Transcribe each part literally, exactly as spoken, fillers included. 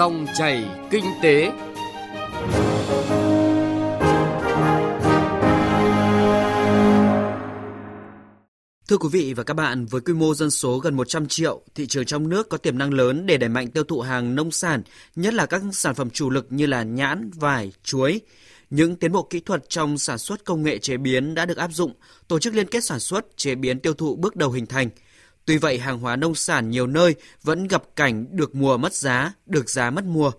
Dòng chảy kinh tế. Thưa quý vị và các bạn, với quy mô dân số gần một trăm triệu, thị trường trong nước có tiềm năng lớn để đẩy mạnh tiêu thụ hàng nông sản, nhất là các sản phẩm chủ lực như là nhãn, vải, chuối. Những tiến bộ kỹ thuật trong sản xuất, công nghệ chế biến đã được áp dụng, tổ chức liên kết sản xuất, chế biến, tiêu thụ bước đầu hình thành. Tuy vậy, hàng hóa nông sản nhiều nơi vẫn gặp cảnh được mùa mất giá, được giá mất mùa.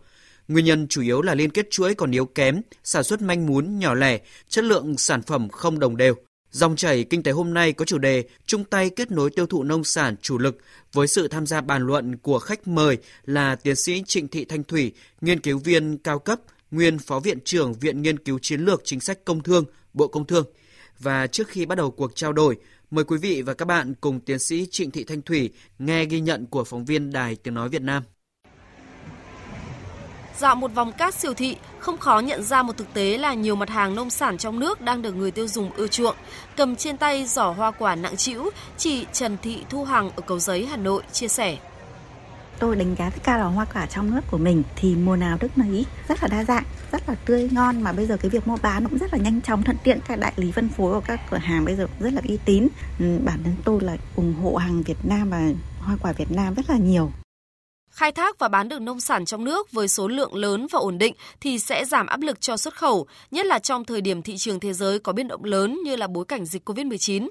Nguyên nhân chủ yếu là liên kết chuỗi còn yếu kém, sản xuất manh mún, nhỏ lẻ, chất lượng sản phẩm không đồng đều. Dòng chảy kinh tế hôm nay có chủ đề chung tay kết nối tiêu thụ nông sản chủ lực với sự tham gia bàn luận của khách mời là tiến sĩ Trịnh Thị Thanh Thủy, nghiên cứu viên cao cấp, nguyên Phó Viện trưởng Viện Nghiên cứu Chiến lược Chính sách Công thương, Bộ Công thương. Và trước khi bắt đầu cuộc trao đổi, mời quý vị và các bạn cùng tiến sĩ Trịnh Thị Thanh Thủy nghe ghi nhận của phóng viên Đài Tiếng Nói Việt Nam. Dạo một vòng các siêu thị, không khó nhận ra một thực tế là nhiều mặt hàng nông sản trong nước đang được người tiêu dùng ưa chuộng. Cầm trên tay giỏ hoa quả nặng trĩu, chị Trần Thị Thu Hằng ở Cầu Giấy, Hà Nội chia sẻ. Tôi đánh giá tất cả là hoa quả trong nước của mình thì mùa nào đất nấy rất là đa dạng, rất là tươi ngon, mà bây giờ cái việc mua bán cũng rất là nhanh chóng, thuận tiện. Các đại lý phân phối của các cửa hàng bây giờ cũng rất là uy tín. Bản thân tôi là ủng hộ hàng Việt Nam và hoa quả Việt Nam rất là nhiều. Khai thác và bán được nông sản trong nước với số lượng lớn và ổn định thì sẽ giảm áp lực cho xuất khẩu, nhất là trong thời điểm thị trường thế giới có biến động lớn như là bối cảnh dịch covid mười chín.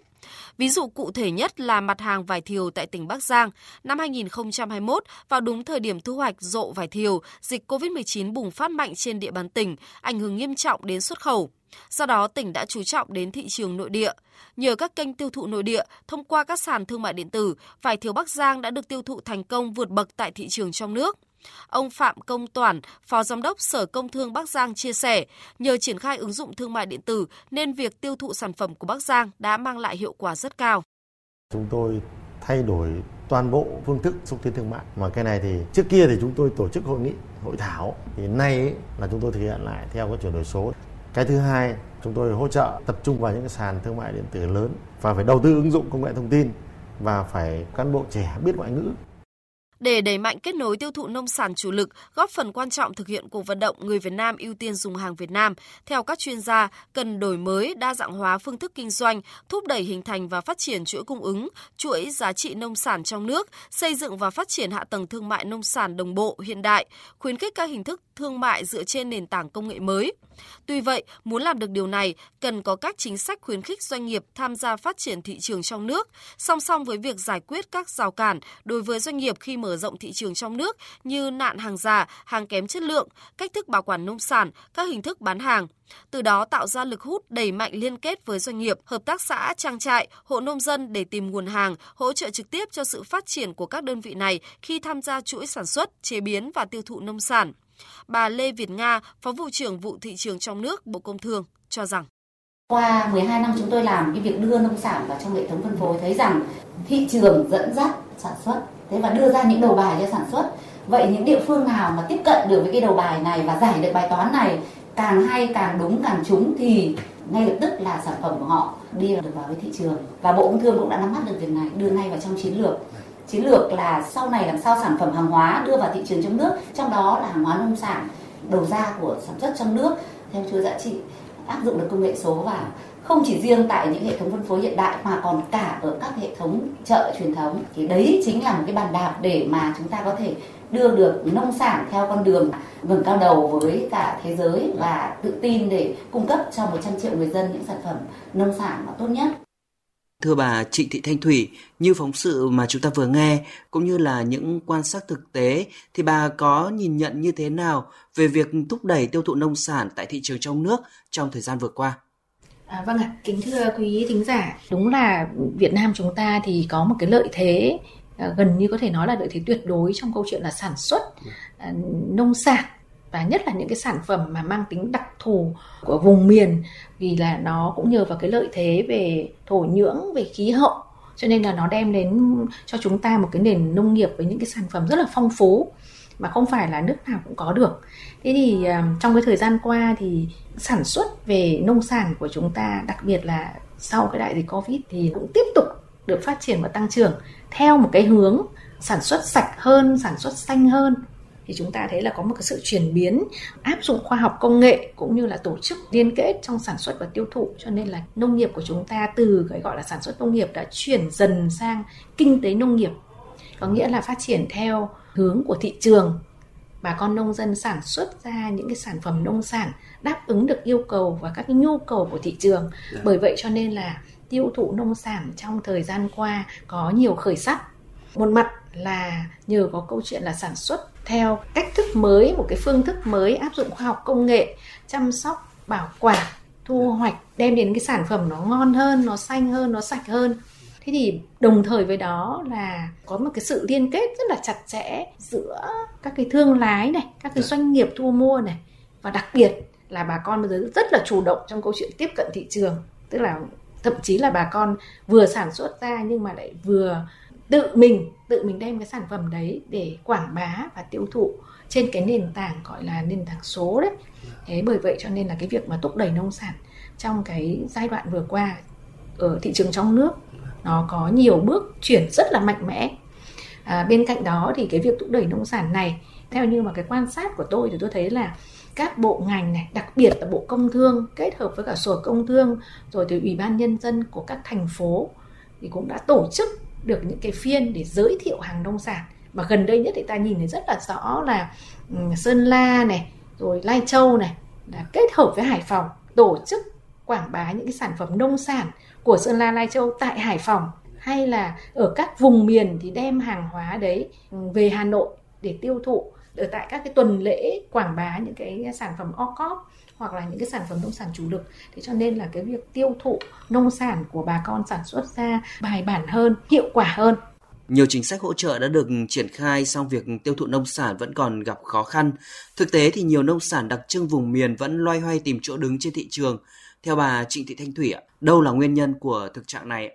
Ví dụ cụ thể nhất là mặt hàng vải thiều tại tỉnh Bắc Giang. Năm hai nghìn không trăm hai mươi mốt, vào đúng thời điểm thu hoạch rộ vải thiều, dịch covid mười chín bùng phát mạnh trên địa bàn tỉnh, ảnh hưởng nghiêm trọng đến xuất khẩu. Do đó, tỉnh đã chú trọng đến thị trường nội địa. Nhờ các kênh tiêu thụ nội địa, thông qua các sàn thương mại điện tử, vải thiều Bắc Giang đã được tiêu thụ thành công vượt bậc tại thị trường trong nước. Ông Phạm Công Toản, Phó Giám đốc Sở Công Thương Bắc Giang chia sẻ, nhờ triển khai ứng dụng thương mại điện tử nên việc tiêu thụ sản phẩm của Bắc Giang đã mang lại hiệu quả rất cao. Chúng tôi thay đổi toàn bộ phương thức xúc tiến thương mại. Mà cái này thì trước kia thì chúng tôi tổ chức hội nghị, hội thảo, thì nay ấy, là chúng tôi thực hiện lại theo cái chuyển đổi số. Cái thứ hai, chúng tôi hỗ trợ tập trung vào những cái sàn thương mại điện tử lớn và phải đầu tư ứng dụng công nghệ thông tin và phải cán bộ trẻ biết ngoại ngữ. Để đẩy mạnh kết nối tiêu thụ nông sản chủ lực, góp phần quan trọng thực hiện cuộc vận động người Việt Nam ưu tiên dùng hàng Việt Nam, theo các chuyên gia, cần đổi mới, đa dạng hóa phương thức kinh doanh, thúc đẩy hình thành và phát triển chuỗi cung ứng, chuỗi giá trị nông sản trong nước, xây dựng và phát triển hạ tầng thương mại nông sản đồng bộ hiện đại, khuyến khích các hình thức thương mại dựa trên nền tảng công nghệ mới. Tuy vậy, muốn làm được điều này, cần có các chính sách khuyến khích doanh nghiệp tham gia phát triển thị trường trong nước, song song với việc giải quyết các rào cản đối với doanh nghiệp khi mở rộng thị trường trong nước như nạn hàng giả, hàng kém chất lượng, cách thức bảo quản nông sản, các hình thức bán hàng. Từ đó tạo ra lực hút đẩy mạnh liên kết với doanh nghiệp, hợp tác xã, trang trại, hộ nông dân để tìm nguồn hàng, hỗ trợ trực tiếp cho sự phát triển của các đơn vị này khi tham gia chuỗi sản xuất, chế biến và tiêu thụ nông sản. Bà Lê Việt Nga, Phó Vụ trưởng Vụ Thị trường trong nước, Bộ Công Thương, cho rằng qua mười hai năm chúng tôi làm cái việc đưa nông sản vào trong hệ thống phân phối, thấy rằng thị trường dẫn dắt sản xuất, thế và đưa ra những đầu bài cho sản xuất. Vậy những địa phương nào mà tiếp cận được với cái đầu bài này và giải được bài toán này càng hay, càng đúng, càng trúng thì ngay lập tức là sản phẩm của họ đi được vào với thị trường. Và Bộ Công Thương cũng đã nắm bắt được việc này, đưa ngay vào trong chiến lược. Chiến lược là sau này làm sao sản phẩm hàng hóa đưa vào thị trường trong nước, trong đó là hàng hóa nông sản, đầu ra của sản xuất trong nước theo chuỗi giá trị, áp dụng được công nghệ số vào. Không chỉ riêng tại những hệ thống phân phối hiện đại mà còn cả ở các hệ thống chợ truyền thống. Thì đấy chính là một cái bàn đạp để mà chúng ta có thể đưa được nông sản theo con đường ngẩng cao đầu với cả thế giới và tự tin để cung cấp cho một trăm triệu người dân những sản phẩm nông sản mà tốt nhất. Thưa bà Trịnh Thị Thanh Thủy, như phóng sự mà chúng ta vừa nghe cũng như là những quan sát thực tế thì bà có nhìn nhận như thế nào về việc thúc đẩy tiêu thụ nông sản tại thị trường trong nước trong thời gian vừa qua? À, vâng ạ, kính thưa quý thính giả, đúng là Việt Nam chúng ta thì có một cái lợi thế à, gần như có thể nói là lợi thế tuyệt đối trong câu chuyện là sản xuất à, nông sản, và nhất là những cái sản phẩm mà mang tính đặc thù của vùng miền, vì là nó cũng nhờ vào cái lợi thế về thổ nhưỡng, về khí hậu, cho nên là nó đem đến cho chúng ta một cái nền nông nghiệp với những cái sản phẩm rất là phong phú mà không phải là nước nào cũng có được. Thế thì trong cái thời gian qua thì sản xuất về nông sản của chúng ta, đặc biệt là sau cái đại dịch Covid thì cũng tiếp tục được phát triển và tăng trưởng theo một cái hướng sản xuất sạch hơn, sản xuất xanh hơn. thì chúng ta thấy là có một cái sự chuyển biến áp dụng khoa học công nghệ cũng như là tổ chức liên kết trong sản xuất và tiêu thụ, cho nên là nông nghiệp của chúng ta từ cái gọi là sản xuất nông nghiệp đã chuyển dần sang kinh tế nông nghiệp, có nghĩa là phát triển theo hướng của thị trường. Bà con nông dân sản xuất ra những cái sản phẩm nông sản đáp ứng được yêu cầu và các cái nhu cầu của thị trường. Dạ. Bởi vậy cho nên là tiêu thụ nông sản trong thời gian qua có nhiều khởi sắc. Một mặt là nhờ có câu chuyện là sản xuất theo cách thức mới, một cái phương thức mới áp dụng khoa học công nghệ, chăm sóc, bảo quản, thu hoạch, đem đến cái sản phẩm nó ngon hơn, nó xanh hơn, nó sạch hơn. Thế thì đồng thời với đó là có một cái sự liên kết rất là chặt chẽ giữa các cái thương lái này, các cái doanh nghiệp thu mua này, và đặc biệt là bà con bây giờ rất là chủ động trong câu chuyện tiếp cận thị trường, tức là thậm chí là bà con vừa sản xuất ra nhưng mà lại vừa tự mình tự mình đem cái sản phẩm đấy để quảng bá và tiêu thụ trên cái nền tảng gọi là nền tảng số đấy. Thế bởi vậy cho nên là cái việc mà thúc đẩy nông sản trong cái giai đoạn vừa qua ở thị trường trong nước nó có nhiều bước chuyển rất là mạnh mẽ. À, bên cạnh đó thì cái việc thúc đẩy nông sản này, theo như mà cái quan sát của tôi thì tôi thấy là các bộ ngành này, đặc biệt là Bộ Công Thương kết hợp với cả Sở Công Thương rồi từ Ủy ban Nhân dân của các thành phố thì cũng đã tổ chức được những cái phiên để giới thiệu hàng nông sản. Mà gần đây nhất thì ta nhìn thấy rất là rõ là Sơn La này, rồi Lai Châu này đã kết hợp với Hải Phòng tổ chức quảng bá những cái sản phẩm nông sản của Sơn La, Lai Châu tại Hải Phòng, hay là ở các vùng miền thì đem hàng hóa đấy về Hà Nội để tiêu thụ ở tại các cái tuần lễ quảng bá những cái sản phẩm ô cốp hoặc là những cái sản phẩm nông sản chủ lực. Thế cho nên là cái việc tiêu thụ nông sản của bà con sản xuất ra bài bản hơn, hiệu quả hơn. Nhiều chính sách hỗ trợ đã được triển khai, song việc tiêu thụ nông sản vẫn còn gặp khó khăn. Thực tế thì nhiều nông sản đặc trưng vùng miền vẫn loay hoay tìm chỗ đứng trên thị trường. Theo bà Trịnh Thị Thanh Thủy, đâu là nguyên nhân của thực trạng này?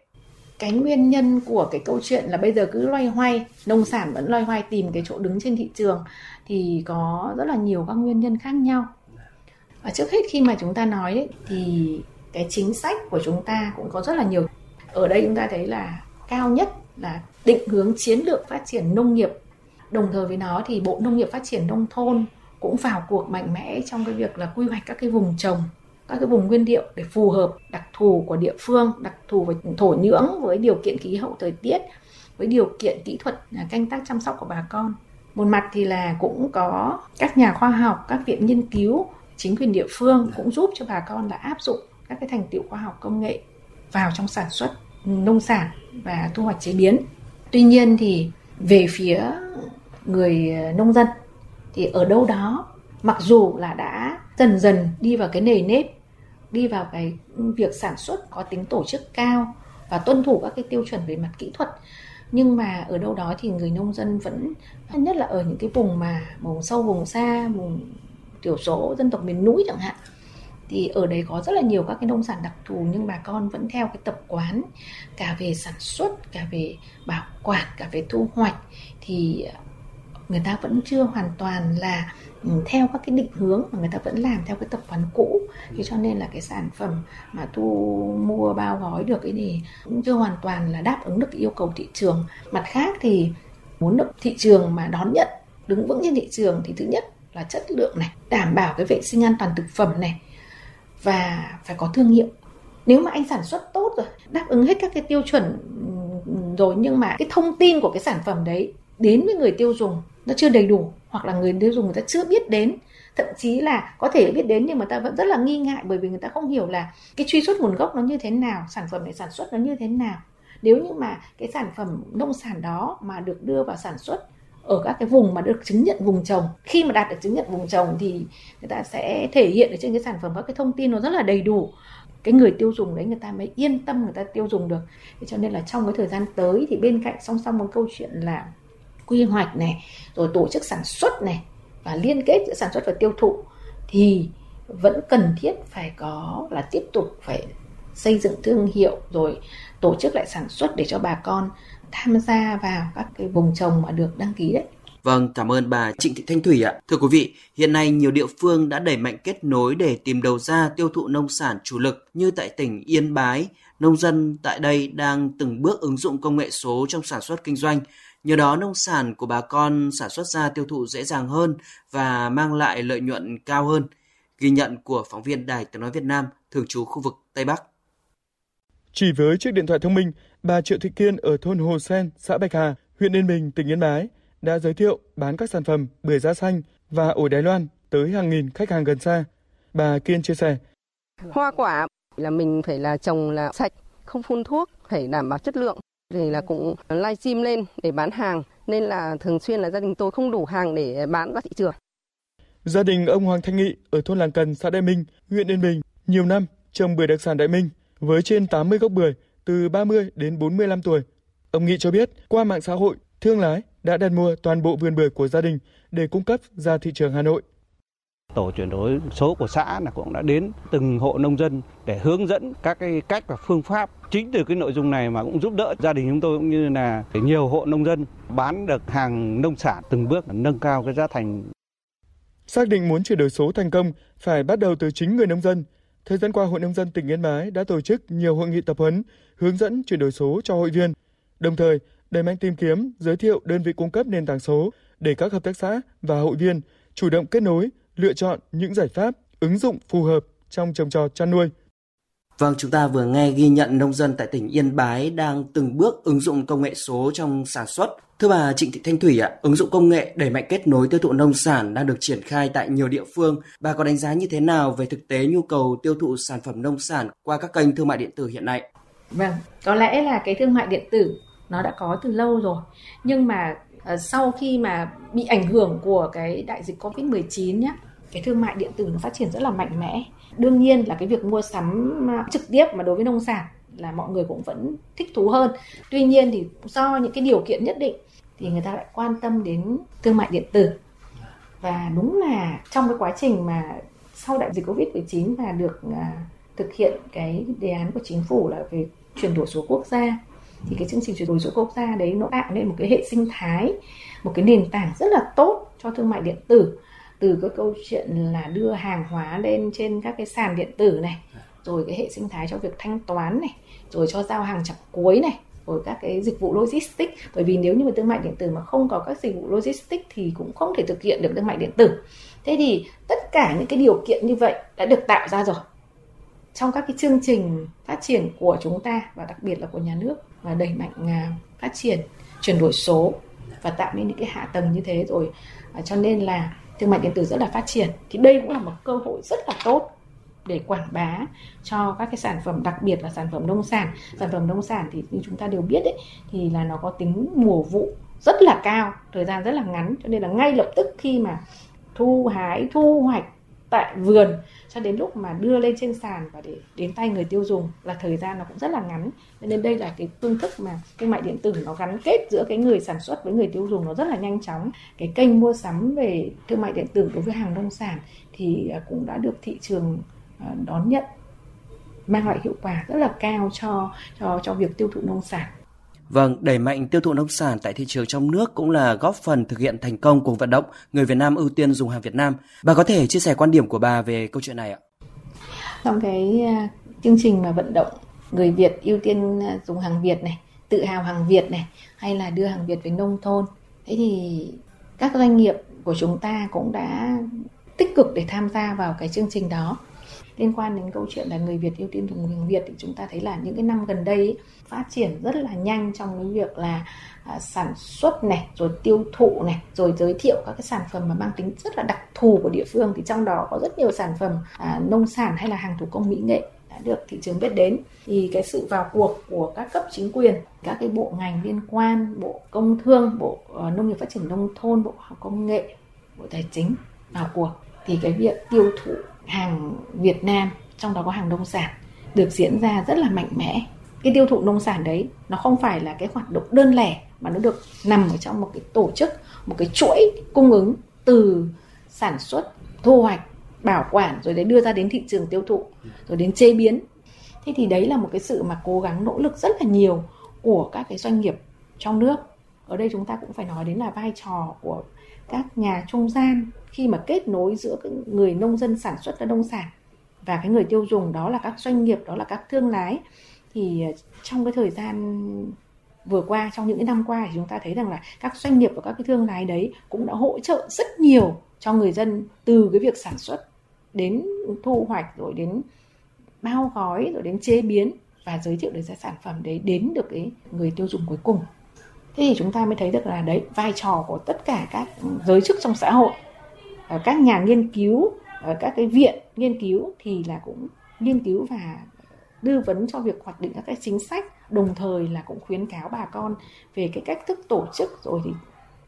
Cái nguyên nhân của cái câu chuyện là bây giờ cứ loay hoay, nông sản vẫn loay hoay tìm cái chỗ đứng trên thị trường thì có rất là nhiều các nguyên nhân khác nhau. Và trước hết khi mà chúng ta nói đấy, thì cái chính sách của chúng ta cũng có rất là nhiều. Ở đây chúng ta thấy là cao nhất là định hướng chiến lược phát triển nông nghiệp. Đồng thời với nó thì Bộ Nông nghiệp Phát triển Nông thôn cũng vào cuộc mạnh mẽ trong cái việc là quy hoạch các cái vùng trồng, các cái vùng nguyên liệu để phù hợp đặc thù của địa phương, đặc thù với thổ nhưỡng, với điều kiện khí hậu thời tiết, với điều kiện kỹ thuật canh tác chăm sóc của bà con. Một mặt thì là cũng có các nhà khoa học, các viện nghiên cứu, chính quyền địa phương cũng giúp cho bà con là áp dụng các cái thành tựu khoa học công nghệ vào trong sản xuất nông sản và thu hoạch chế biến. Tuy nhiên thì về phía người nông dân thì ở đâu đó mặc dù là đã dần dần đi vào cái nề nếp, đi vào cái việc sản xuất có tính tổ chức cao và tuân thủ các cái tiêu chuẩn về mặt kỹ thuật, nhưng mà ở đâu đó thì người nông dân vẫn, nhất là ở những cái vùng mà vùng sâu, vùng xa, vùng thiểu số, dân tộc miền núi chẳng hạn, thì ở đấy có rất là nhiều các cái nông sản đặc thù nhưng bà con vẫn theo cái tập quán cả về sản xuất, cả về bảo quản, cả về thu hoạch thì người ta vẫn chưa hoàn toàn là theo các cái định hướng mà người ta vẫn làm theo cái tập quán cũ. Thế cho nên là cái sản phẩm mà thu mua bao gói được ấy thì cũng chưa hoàn toàn là đáp ứng được yêu cầu thị trường. Mặt khác thì muốn được thị trường mà đón nhận, đứng vững trên thị trường thì thứ nhất là chất lượng này, đảm bảo cái vệ sinh an toàn thực phẩm này và phải có thương hiệu. Nếu mà anh sản xuất tốt rồi, đáp ứng hết các cái tiêu chuẩn rồi nhưng mà cái thông tin của cái sản phẩm đấy đến với người tiêu dùng nó chưa đầy đủ, hoặc là người tiêu dùng người ta chưa biết đến, thậm chí là có thể biết đến nhưng mà ta vẫn rất là nghi ngại, bởi vì người ta không hiểu là cái truy xuất nguồn gốc nó như thế nào, sản phẩm này sản xuất nó như thế nào. Nếu như mà cái sản phẩm nông sản đó mà được đưa vào sản xuất ở các cái vùng mà được chứng nhận vùng trồng, khi mà đạt được chứng nhận vùng trồng thì người ta sẽ thể hiện ở trên cái sản phẩm các cái thông tin nó rất là đầy đủ, cái người tiêu dùng đấy người ta mới yên tâm người ta tiêu dùng được. Thế cho nên là trong cái thời gian tới thì bên cạnh song song một câu chuyện là quy hoạch này, rồi tổ chức sản xuất này và liên kết giữa sản xuất và tiêu thụ thì vẫn cần thiết phải có là tiếp tục phải xây dựng thương hiệu rồi tổ chức lại sản xuất để cho bà con tham gia vào các cái vùng trồng mà được đăng ký đấy. Vâng, cảm ơn bà Trịnh Thị Thanh Thủy ạ. Thưa quý vị, hiện nay nhiều địa phương đã đẩy mạnh kết nối để tìm đầu ra tiêu thụ nông sản chủ lực như tại tỉnh Yên Bái. Nông dân tại đây đang từng bước ứng dụng công nghệ số trong sản xuất kinh doanh. Nhờ đó, nông sản của bà con sản xuất ra tiêu thụ dễ dàng hơn và mang lại lợi nhuận cao hơn. Ghi nhận của phóng viên Đài Tiếng nói Việt Nam, thường trú khu vực Tây Bắc. Chỉ với chiếc điện thoại thông minh, bà Triệu Thị Kiên ở thôn Hồ Sen, xã Bạch Hà, huyện Yên Bình, tỉnh Yên Bái đã giới thiệu bán các sản phẩm bưởi da xanh và ổi Đài Loan tới hàng nghìn khách hàng gần xa. Bà Kiên chia sẻ: hoa quả là mình phải là trồng là sạch, không phun thuốc, phải đảm bảo chất lượng. Thì là cũng live stream lên để bán hàng, nên là thường xuyên là gia đình tôi không đủ hàng để bán ra thị trường. Gia đình ông Hoàng Thanh Nghị ở thôn Làng Cần, xã Đại Minh, huyện Yên Bình nhiều năm trồng bưởi đặc sản Đại Minh với trên tám mươi gốc bưởi từ ba mươi đến bốn mươi lăm tuổi. Ông Nghị cho biết qua mạng xã hội, thương lái đã đặt mua toàn bộ vườn bưởi của gia đình để cung cấp ra thị trường Hà Nội. Tổ chuyển đổi số của xã là cũng đã đến từng hộ nông dân để hướng dẫn các cái cách và phương pháp. Chính từ cái nội dung này mà cũng giúp đỡ gia đình chúng tôi cũng như là nhiều hộ nông dân bán được hàng nông sản, từng bước nâng cao cái giá thành. Xác định muốn chuyển đổi số thành công phải bắt đầu từ chính người nông dân. Thời gian qua, Hội Nông dân tỉnh Yên Bái đã tổ chức nhiều hội nghị tập huấn hướng dẫn chuyển đổi số cho hội viên, đồng thời đẩy mạnh tìm kiếm, giới thiệu đơn vị cung cấp nền tảng số để các hợp tác xã và hội viên chủ động kết nối, lựa chọn những giải pháp ứng dụng phù hợp trong trồng trọt, chăn nuôi. Vâng, chúng ta vừa nghe ghi nhận nông dân tại tỉnh Yên Bái đang từng bước ứng dụng công nghệ số trong sản xuất. Thưa bà Trịnh Thị Thanh Thủy ạ, à, ứng dụng công nghệ đẩy mạnh kết nối tiêu thụ nông sản đang được triển khai tại nhiều địa phương. Bà có đánh giá như thế nào về thực tế nhu cầu tiêu thụ sản phẩm nông sản qua các kênh thương mại điện tử hiện nay? Vâng, có lẽ là cái thương mại điện tử nó đã có từ lâu rồi, nhưng mà sau khi mà bị ảnh hưởng của cái đại dịch covid mười chín nhé, cái thương mại điện tử nó phát triển rất là mạnh mẽ. Đương nhiên là cái việc mua sắm trực tiếp mà đối với nông sản là mọi người cũng vẫn thích thú hơn. Tuy nhiên thì do những cái điều kiện nhất định thì người ta lại quan tâm đến thương mại điện tử. Và đúng là trong cái quá trình mà sau đại dịch covid mười chín và được thực hiện cái đề án của chính phủ là về chuyển đổi số quốc gia, thì cái chương trình chuyển đổi số quốc gia đấy nó tạo nên một cái hệ sinh thái, một cái nền tảng rất là tốt cho thương mại điện tử. Từ cái câu chuyện là đưa hàng hóa lên trên các cái sàn điện tử này, rồi cái hệ sinh thái cho việc thanh toán này, rồi cho giao hàng chặng cuối này, rồi các cái dịch vụ logistics. Bởi vì nếu như mà thương mại điện tử mà không có các dịch vụ logistics thì cũng không thể thực hiện được thương mại điện tử. Thế thì tất cả những cái điều kiện như vậy đã được tạo ra rồi trong các cái chương trình phát triển của chúng ta, và đặc biệt là của nhà nước, và đẩy mạnh phát triển chuyển đổi số và tạo nên những cái hạ tầng như thế rồi. Cho nên là thương mại điện tử rất là phát triển, thì đây cũng là một cơ hội rất là tốt để quảng bá cho các cái sản phẩm, đặc biệt là sản phẩm nông sản. Sản phẩm nông sản thì như chúng ta đều biết đấy, thì là nó có tính mùa vụ rất là cao, thời gian rất là ngắn, cho nên là ngay lập tức khi mà thu hái, thu hoạch tại vườn cho đến lúc mà đưa lên trên sàn và để đến tay người tiêu dùng là thời gian nó cũng rất là ngắn. Cho nên đây là cái phương thức mà thương mại điện tử nó gắn kết giữa cái người sản xuất với người tiêu dùng nó rất là nhanh chóng. Cái kênh mua sắm về thương mại điện tử đối với hàng nông sản thì cũng đã được thị trường đón nhận, mang lại hiệu quả rất là cao cho cho cho việc tiêu thụ nông sản. Vâng, đẩy mạnh tiêu thụ nông sản tại thị trường trong nước cũng là góp phần thực hiện thành công cuộc vận động người Việt Nam ưu tiên dùng hàng Việt Nam. Bà có thể chia sẻ quan điểm của bà về câu chuyện này ạ? Trong cái chương trình mà vận động người Việt ưu tiên dùng hàng Việt này, tự hào hàng Việt này, hay là đưa hàng Việt về nông thôn, thế thì các doanh nghiệp của chúng ta cũng đã tích cực để tham gia vào cái chương trình đó. Liên quan đến câu chuyện là người Việt ưu tiên dùng hàng Việt thì chúng ta thấy là những cái năm gần đây ấy, phát triển rất là nhanh trong cái việc là à, sản xuất này, rồi tiêu thụ này, rồi giới thiệu các cái sản phẩm mà mang tính rất là đặc thù của địa phương. Thì trong đó có rất nhiều sản phẩm à, nông sản hay là hàng thủ công mỹ nghệ đã được thị trường biết đến. Thì cái sự vào cuộc của các cấp chính quyền, các cái bộ ngành liên quan, Bộ Công Thương, Bộ à, Nông nghiệp Phát triển Nông thôn, Bộ Khoa học Công nghệ, Bộ Tài chính vào cuộc, thì cái việc tiêu thụ hàng Việt Nam, trong đó có hàng nông sản, được diễn ra rất là mạnh mẽ. Cái tiêu thụ nông sản đấy nó không phải là cái hoạt động đơn lẻ, mà nó được nằm ở trong một cái tổ chức, một cái chuỗi cung ứng từ sản xuất, thu hoạch, bảo quản, rồi đến đưa ra đến thị trường tiêu thụ, rồi đến chế biến. Thế thì đấy là một cái sự mà cố gắng nỗ lực rất là nhiều của các cái doanh nghiệp trong nước. Ở đây chúng ta cũng phải nói đến là vai trò của các nhà trung gian khi mà kết nối giữa người nông dân sản xuất ra nông sản và cái người tiêu dùng, đó là các doanh nghiệp, đó là các thương lái. Thì trong cái thời gian vừa qua, trong những năm qua thì chúng ta thấy rằng là các doanh nghiệp và các cái thương lái đấy cũng đã hỗ trợ rất nhiều cho người dân, từ cái việc sản xuất đến thu hoạch, rồi đến bao gói, rồi đến chế biến và giới thiệu được ra sản phẩm đấy đến được cái người tiêu dùng cuối cùng. Thế thì chúng ta mới thấy được là đấy, vai trò của tất cả các giới chức trong xã hội, các nhà nghiên cứu, các cái viện nghiên cứu thì là cũng nghiên cứu và tư vấn cho việc hoạch định các cái chính sách, đồng thời là cũng khuyến cáo bà con về cái cách thức tổ chức, rồi thì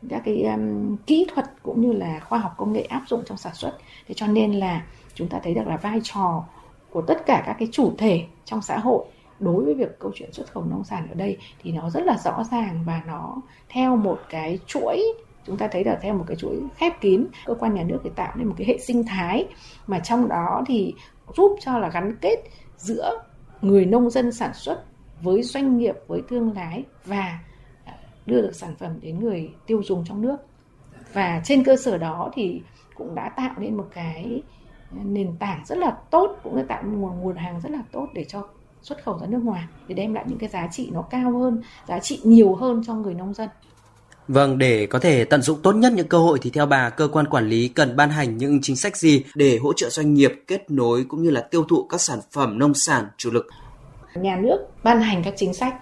các cái um, kỹ thuật cũng như là khoa học công nghệ áp dụng trong sản xuất. Thế cho nên là chúng ta thấy được là vai trò của tất cả các cái chủ thể trong xã hội đối với việc câu chuyện xuất khẩu nông sản ở đây thì nó rất là rõ ràng, và nó theo một cái chuỗi, chúng ta thấy là theo một cái chuỗi khép kín. Cơ quan nhà nước phải tạo nên một cái hệ sinh thái mà trong đó thì giúp cho là gắn kết giữa người nông dân sản xuất với doanh nghiệp, với thương lái, và đưa được sản phẩm đến người tiêu dùng trong nước. Và trên cơ sở đó thì cũng đã tạo nên một cái nền tảng rất là tốt, cũng đã tạo một nguồn hàng rất là tốt để cho xuất khẩu ra nước ngoài, để đem lại những cái giá trị nó cao hơn, giá trị nhiều hơn cho người nông dân. Vâng, để có thể tận dụng tốt nhất những cơ hội thì theo bà, cơ quan quản lý cần ban hành những chính sách gì để hỗ trợ doanh nghiệp kết nối cũng như là tiêu thụ các sản phẩm nông sản chủ lực? Nhà nước ban hành các chính sách,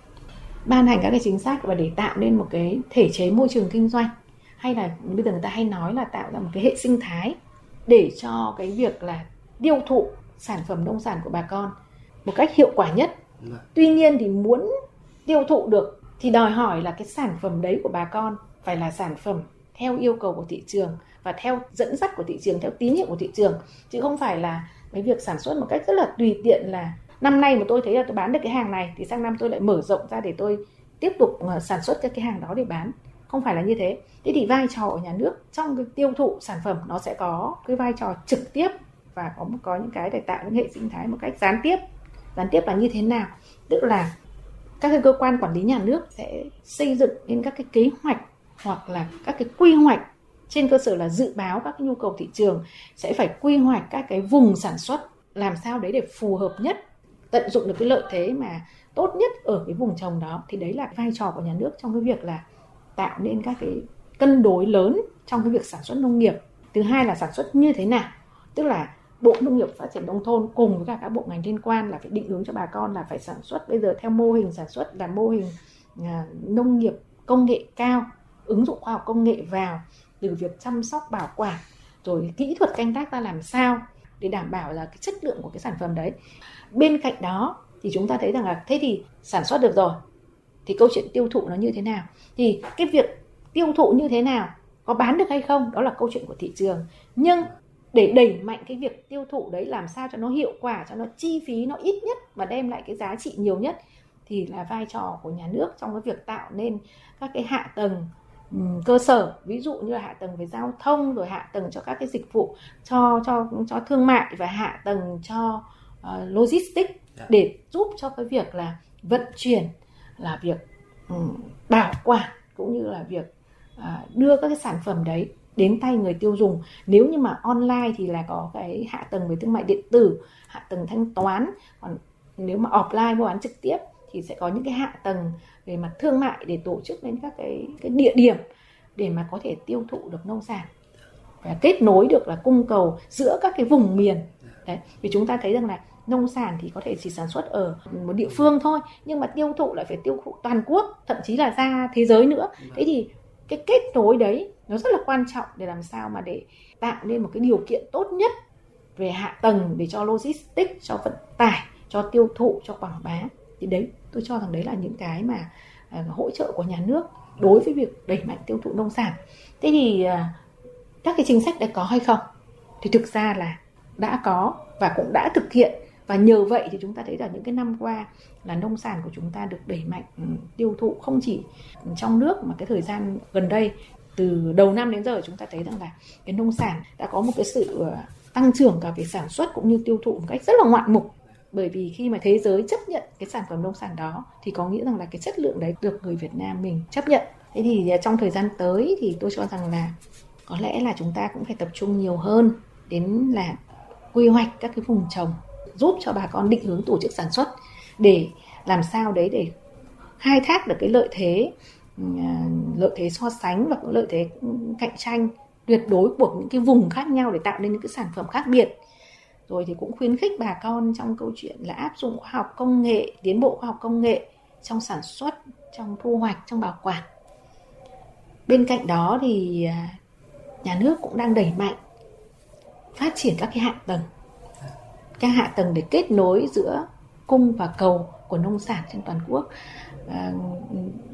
ban hành các cái chính sách và để tạo nên một cái thể chế môi trường kinh doanh, hay là bây giờ người ta hay nói là tạo ra một cái hệ sinh thái để cho cái việc là tiêu thụ sản phẩm nông sản của bà con một cách hiệu quả nhất. Tuy nhiên thì muốn tiêu thụ được thì đòi hỏi là cái sản phẩm đấy của bà con phải là sản phẩm theo yêu cầu của thị trường và theo dẫn dắt của thị trường, theo tín hiệu của thị trường, chứ không phải là cái việc sản xuất một cách rất là tùy tiện, là năm nay mà tôi thấy là tôi bán được cái hàng này thì sang năm tôi lại mở rộng ra để tôi tiếp tục sản xuất các cái hàng đó để bán. Không phải là như thế. Thế thì vai trò của nhà nước trong cái tiêu thụ sản phẩm nó sẽ có cái vai trò trực tiếp và có có những cái để tạo những hệ sinh thái một cách gián tiếp. Gián tiếp là như thế nào? Tức là các cái cơ quan quản lý nhà nước sẽ xây dựng nên các cái kế hoạch hoặc là các cái quy hoạch trên cơ sở là dự báo các cái nhu cầu thị trường, sẽ phải quy hoạch các cái vùng sản xuất làm sao đấy để phù hợp nhất, tận dụng được cái lợi thế mà tốt nhất ở cái vùng trồng đó. Thì đấy là vai trò của nhà nước trong cái việc là tạo nên các cái cân đối lớn trong cái việc sản xuất nông nghiệp. Thứ hai là sản xuất như thế nào, tức là Bộ Nông nghiệp Phát triển Nông thôn cùng với cả các bộ ngành liên quan là phải định hướng cho bà con là phải sản xuất bây giờ theo mô hình sản xuất là mô hình à, nông nghiệp công nghệ cao, ứng dụng khoa học công nghệ vào, từ việc chăm sóc bảo quản, rồi kỹ thuật canh tác ra làm sao để đảm bảo là cái chất lượng của cái sản phẩm đấy. Bên cạnh đó thì chúng ta thấy rằng là thế thì sản xuất được rồi thì câu chuyện tiêu thụ nó như thế nào, thì cái việc tiêu thụ như thế nào, có bán được hay không, đó là câu chuyện của thị trường. Nhưng để đẩy mạnh cái việc tiêu thụ đấy làm sao cho nó hiệu quả, cho nó chi phí nó ít nhất và đem lại cái giá trị nhiều nhất, thì là vai trò của nhà nước trong cái việc tạo nên các cái hạ tầng cơ sở, ví dụ như là hạ tầng về giao thông, rồi hạ tầng cho các cái dịch vụ, cho cho cho thương mại, và hạ tầng cho uh, logistics để giúp cho cái việc là vận chuyển, là việc um, bảo quản, cũng như là việc uh, đưa các cái sản phẩm đấy đến tay người tiêu dùng. Nếu như mà online thì là có cái hạ tầng về thương mại điện tử, hạ tầng thanh toán, còn nếu mà offline mua bán trực tiếp thì sẽ có những cái hạ tầng về mặt thương mại để tổ chức đến các cái, cái địa điểm để mà có thể tiêu thụ được nông sản và kết nối được là cung cầu giữa các cái vùng miền. Đấy, vì chúng ta thấy rằng là nông sản thì có thể chỉ sản xuất ở một địa phương thôi, nhưng mà tiêu thụ lại phải tiêu thụ toàn quốc, thậm chí là ra thế giới nữa. Thế thì cái kết nối đấy nó rất là quan trọng để làm sao mà để tạo nên một cái điều kiện tốt nhất về hạ tầng để cho logistics, cho vận tải, cho tiêu thụ, cho quảng bá. Thì đấy, tôi cho rằng đấy là những cái mà uh, hỗ trợ của nhà nước đối với việc đẩy mạnh tiêu thụ nông sản. Thế thì uh, các cái chính sách đã có hay không? Thì thực ra là đã có và cũng đã thực hiện, và nhờ vậy thì chúng ta thấy là những cái năm qua là nông sản của chúng ta được đẩy mạnh tiêu thụ không chỉ trong nước, mà cái thời gian gần đây từ đầu năm đến giờ chúng ta thấy rằng là cái nông sản đã có một cái sự tăng trưởng cả về sản xuất cũng như tiêu thụ một cách rất là ngoạn mục. Bởi vì khi mà thế giới chấp nhận cái sản phẩm nông sản đó thì có nghĩa rằng là cái chất lượng đấy được người Việt Nam mình chấp nhận. Thế thì trong thời gian tới thì tôi cho rằng là có lẽ là chúng ta cũng phải tập trung nhiều hơn đến là quy hoạch các cái vùng trồng, giúp cho bà con định hướng tổ chức sản xuất để làm sao đấy để khai thác được cái lợi thế lợi thế so sánh và lợi thế cạnh tranh tuyệt đối của những cái vùng khác nhau để tạo nên những cái sản phẩm khác biệt. Rồi thì cũng khuyến khích bà con trong câu chuyện là áp dụng khoa học công nghệ, tiến bộ khoa học công nghệ trong sản xuất, trong thu hoạch, trong bảo quản. Bên cạnh đó thì nhà nước cũng đang đẩy mạnh phát triển các cái hạ tầng, các hạ tầng để kết nối giữa cung và cầu của nông sản trên toàn quốc, à,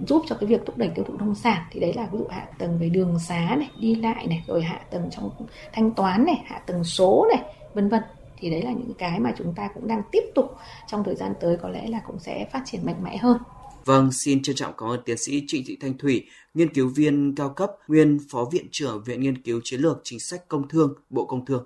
giúp cho cái việc thúc đẩy tiêu thụ nông sản. Thì đấy là ví dụ hạ tầng về đường xá này, đi lại này, rồi hạ tầng trong thanh toán này, hạ tầng số này, vân vân. Thì đấy là những cái mà chúng ta cũng đang tiếp tục trong thời gian tới có lẽ là cũng sẽ phát triển mạnh mẽ hơn. Vâng, xin trân trọng cảm ơn tiến sĩ Trịnh Thị Thanh Thủy, nghiên cứu viên cao cấp, nguyên phó viện trưởng Viện Nghiên cứu Chiến lược Chính sách Công thương, Bộ Công Thương.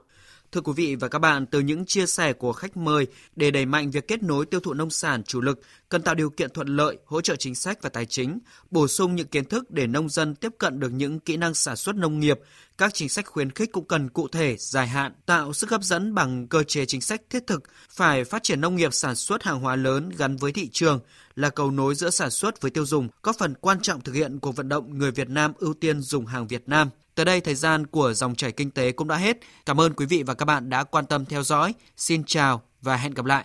Thưa quý vị và các bạn, từ những chia sẻ của khách mời, để đẩy mạnh việc kết nối tiêu thụ nông sản chủ lực, cần tạo điều kiện thuận lợi, hỗ trợ chính sách và tài chính, bổ sung những kiến thức để nông dân tiếp cận được những kỹ năng sản xuất nông nghiệp. Các chính sách khuyến khích cũng cần cụ thể, dài hạn, tạo sức hấp dẫn bằng cơ chế chính sách thiết thực, phải phát triển nông nghiệp sản xuất hàng hóa lớn gắn với thị trường, là cầu nối giữa sản xuất với tiêu dùng, góp phần quan trọng thực hiện cuộc vận động người Việt Nam ưu tiên dùng hàng Việt Nam. Tới đây thời gian của Dòng chảy kinh tế cũng đã hết. Cảm ơn quý vị và các bạn đã quan tâm theo dõi. Xin chào và hẹn gặp lại.